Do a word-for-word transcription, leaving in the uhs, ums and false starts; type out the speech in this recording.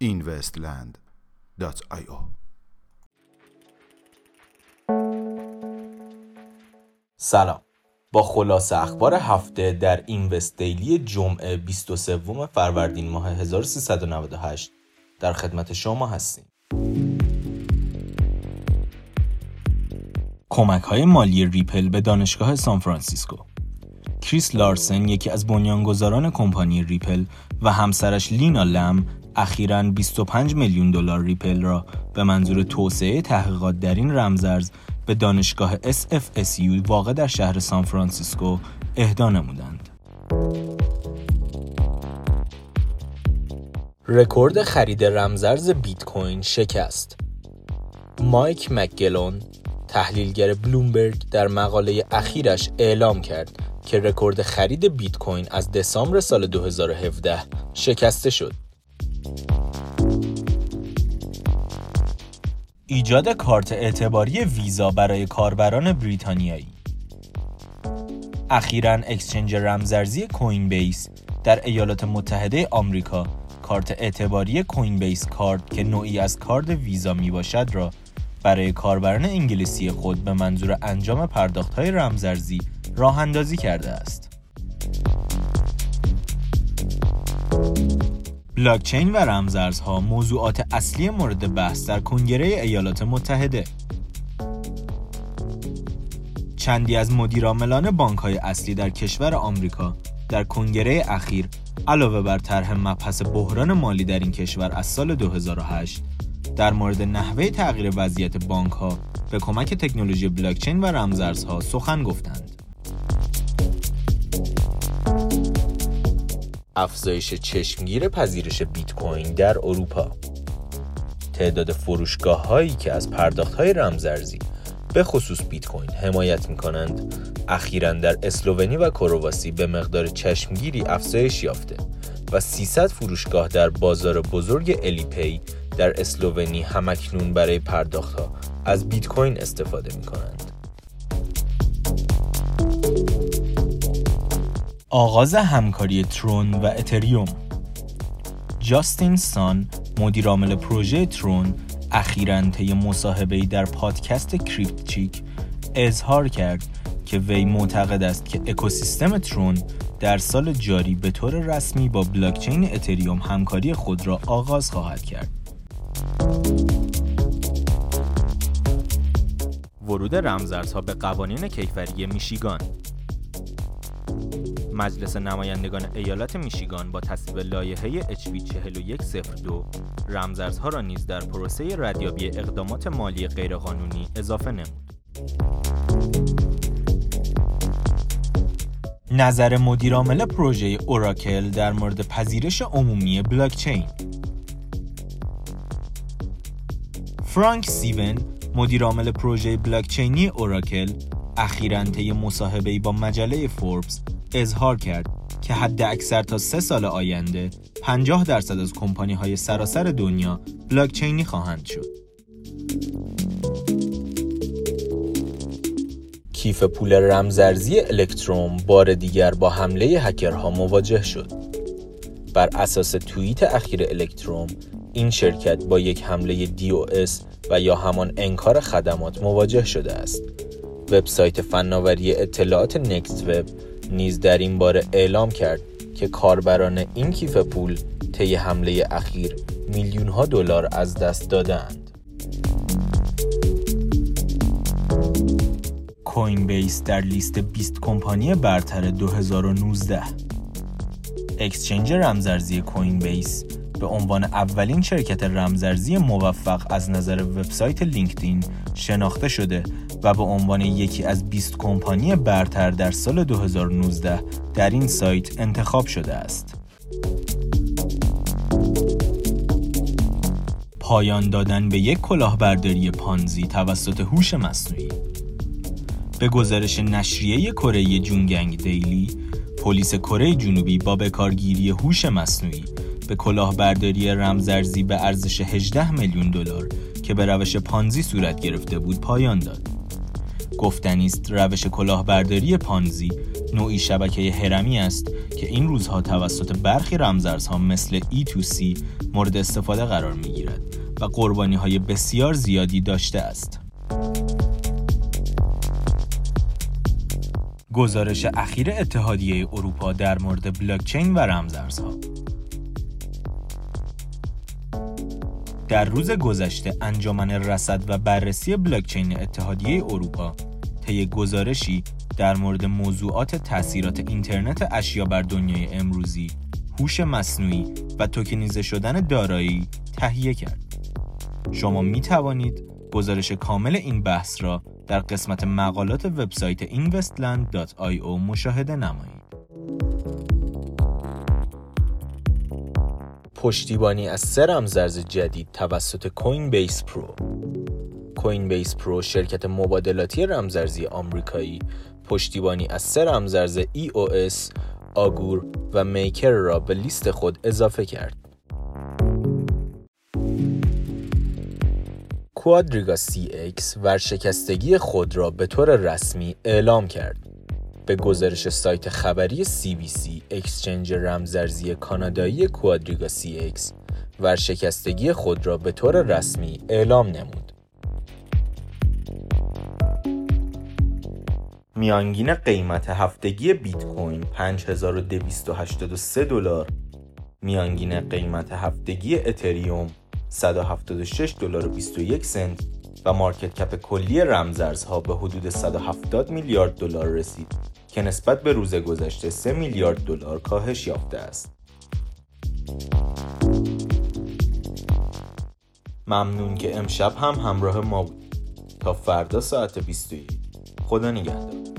investland dot io سلام، با خلاصه اخبار هفته در اینوست دیلی جمعه بیست و سوم فروردین ماه هزار و سیصد و نود و هشت در خدمت شما هستیم. کمک‌های مالی ریپل به دانشگاه سان فرانسیسکو. کریس لارسن، یکی از بنیانگذاران کمپانی ریپل، و همسرش لینا لم اخیراً بیست و پنج میلیون دلار ریپل را به منظور توسعه تحقیقات در این رمزارز به دانشگاه اس اف اس یو واقع در شهر سان فرانسیسکو اهدا نمودند. رکورد خرید رمزارز بیت کوین شکست. مایک مکگلون، تحلیلگر بلومبرگ، در مقاله اخیرش اعلام کرد که رکورد خرید بیت کوین از دسامبر سال دو هزار و هفده شکسته شد. ایجاد کارت اعتباری ویزا برای کاربران بریتانیایی. اخیراً اکسچنج رمزارزی کوین بیس در ایالات متحده آمریکا کارت اعتباری کوین بیس کارد که نوعی از کارت ویزا می باشد را برای کاربران انگلیسی خود به منظور انجام پرداخت‌های رمزارزی راه اندازی کرده است. بلاکچین و رمزارزها موضوعات اصلی مورد بحث در کنگره ایالات متحده. چندی از مدیرعاملان بانک‌های اصلی در کشور آمریکا در کنگره اخیر علاوه بر طرح مبحث بحران مالی در این کشور از سال دو هزار و هشت در مورد نحوه تغییر وضعیت بانک‌ها به کمک تکنولوژی بلاکچین و رمزارزها سخن گفتند. افزایش چشمگیر پذیرش بیت کوین در اروپا. تعداد فروشگاه‌هایی که از پرداخت‌های رمزارزی به خصوص بیت کوین حمایت می‌کنند، اخیراً در اسلوونی و کرواسی به مقدار چشمگیری افزایش یافته و سیصد فروشگاه در بازار بزرگ الیپی در اسلوونی همکنون برای پرداخت‌ها از بیت کوین استفاده می‌کنند. آغاز همکاری ترون و اتریوم. جاستین سان، مدیر عامل پروژه ترون، اخیراً طی مصاحبه‌ای در پادکست کریپتو چک اظهار کرد که وی معتقد است که اکوسیستم ترون در سال جاری به طور رسمی با بلاکچین اتریوم همکاری خود را آغاز خواهد کرد. ورود رمزارزها به قوانین کیفری میشیگان. مجلس نمایندگان ایالت میشیگان با تصویب لایحه اچ وی چهار یک صفر دو رمزارزها را نیز در پروسه ردیابی اقدامات مالی غیرقانونی اضافه نمود. نظر مدیرعامل پروژه اوراکل در مورد پذیرش عمومی بلاکچین. فرانک سیون، مدیرعامل پروژه بلاکچینی اوراکل، اخیراً طی مصاحبه‌ای با مجله فوربس اظهار کرد که حد اکثر تا سه سال آینده پنجاه درصد از کمپانی‌های سراسر دنیا بلاکچینی خواهند شد. کیف پول رمزارزی الکتروم بار دیگر با حمله هکرها مواجه شد. بر اساس توییت اخیر الکتروم، این شرکت با یک حمله دی او اس و یا همان انکار خدمات مواجه شده است. وبسایت فناوری اطلاعات نکست وب نیز در این باره اعلام کرد که کاربران این کیف پول طی حمله اخیر میلیون‌ها دلار از دست دادند. کوین بیس در لیست بیست کمپانی برتر دو هزار و نوزده. اکسچنج رمزارزی کوین بیس به عنوان اولین شرکت رمزارزی موفق از نظر وبسایت لینکدین شناخته شده و به عنوان یکی از بیست کمپانی برتر در سال دو هزار و نوزده در این سایت انتخاب شده است. پایان دادن به یک کلاهبرداری پانزی توسط هوش مصنوعی. به گزارش نشریه کره جونگنگ دیلی، پلیس کره جنوبی با بکارگیری هوش مصنوعی به کلاهبرداری رمزارزی به ارزش هجده میلیون دلار که به روش پانزی صورت گرفته بود پایان داد. گفتنی است روش کلاهبرداری پانزی نوعی شبکه هرمی است که این روزها توسط برخی رمزارزها مثل ای تو سی مورد استفاده قرار می‌گیرد و قربانی‌های بسیار زیادی داشته است. گزارش اخیر اتحادیه اروپا در مورد بلاکچین و رمزارزها. در روز گذشته انجمن رصد و بررسی بلاکچین اتحادیه اروپا طی گزارشی در مورد موضوعات تاثیرات اینترنت اشیا بر دنیای امروزی، هوش مصنوعی و توکنیزه شدن دارایی تهیه کرد. شما می توانید گزارش کامل این بحث را در قسمت مقالات وبسایت اینوستلند دات آی او مشاهده نمایید. پشتیبانی از سه رمزارز جدید توسط کوینبیس پرو. کوینبیس پرو شرکت مبادلاتی رمزارزی آمریکایی پشتیبانی از سه رمزارز ای او اس، آگور و میکر را به لیست خود اضافه کرد. کوادریگا سی اکس ورشکستگی خود را به طور رسمی اعلام کرد. به گزارش سایت خبری سی بی سی، اکسچنج رمزارزی کانادایی کوادریگا سی اکس ورشکستگی خود را به طور رسمی اعلام نمود. میانگین قیمت هفتگی بیت کوین پنج هزار و دویست و هشتاد و سه دلار، میانگین قیمت هفتگی اتریوم صد و هفتاد و شش دلار و بیست و یک سنت و مارکت کپ کلی رمزارزها به حدود صد و هفتاد میلیارد دلار رسید که نسبت به روز گذشته سه میلیارد دلار کاهش یافته است. ممنون که امشب هم همراه ما بود. تا فردا ساعت بیست و یک. خدا نگهدار.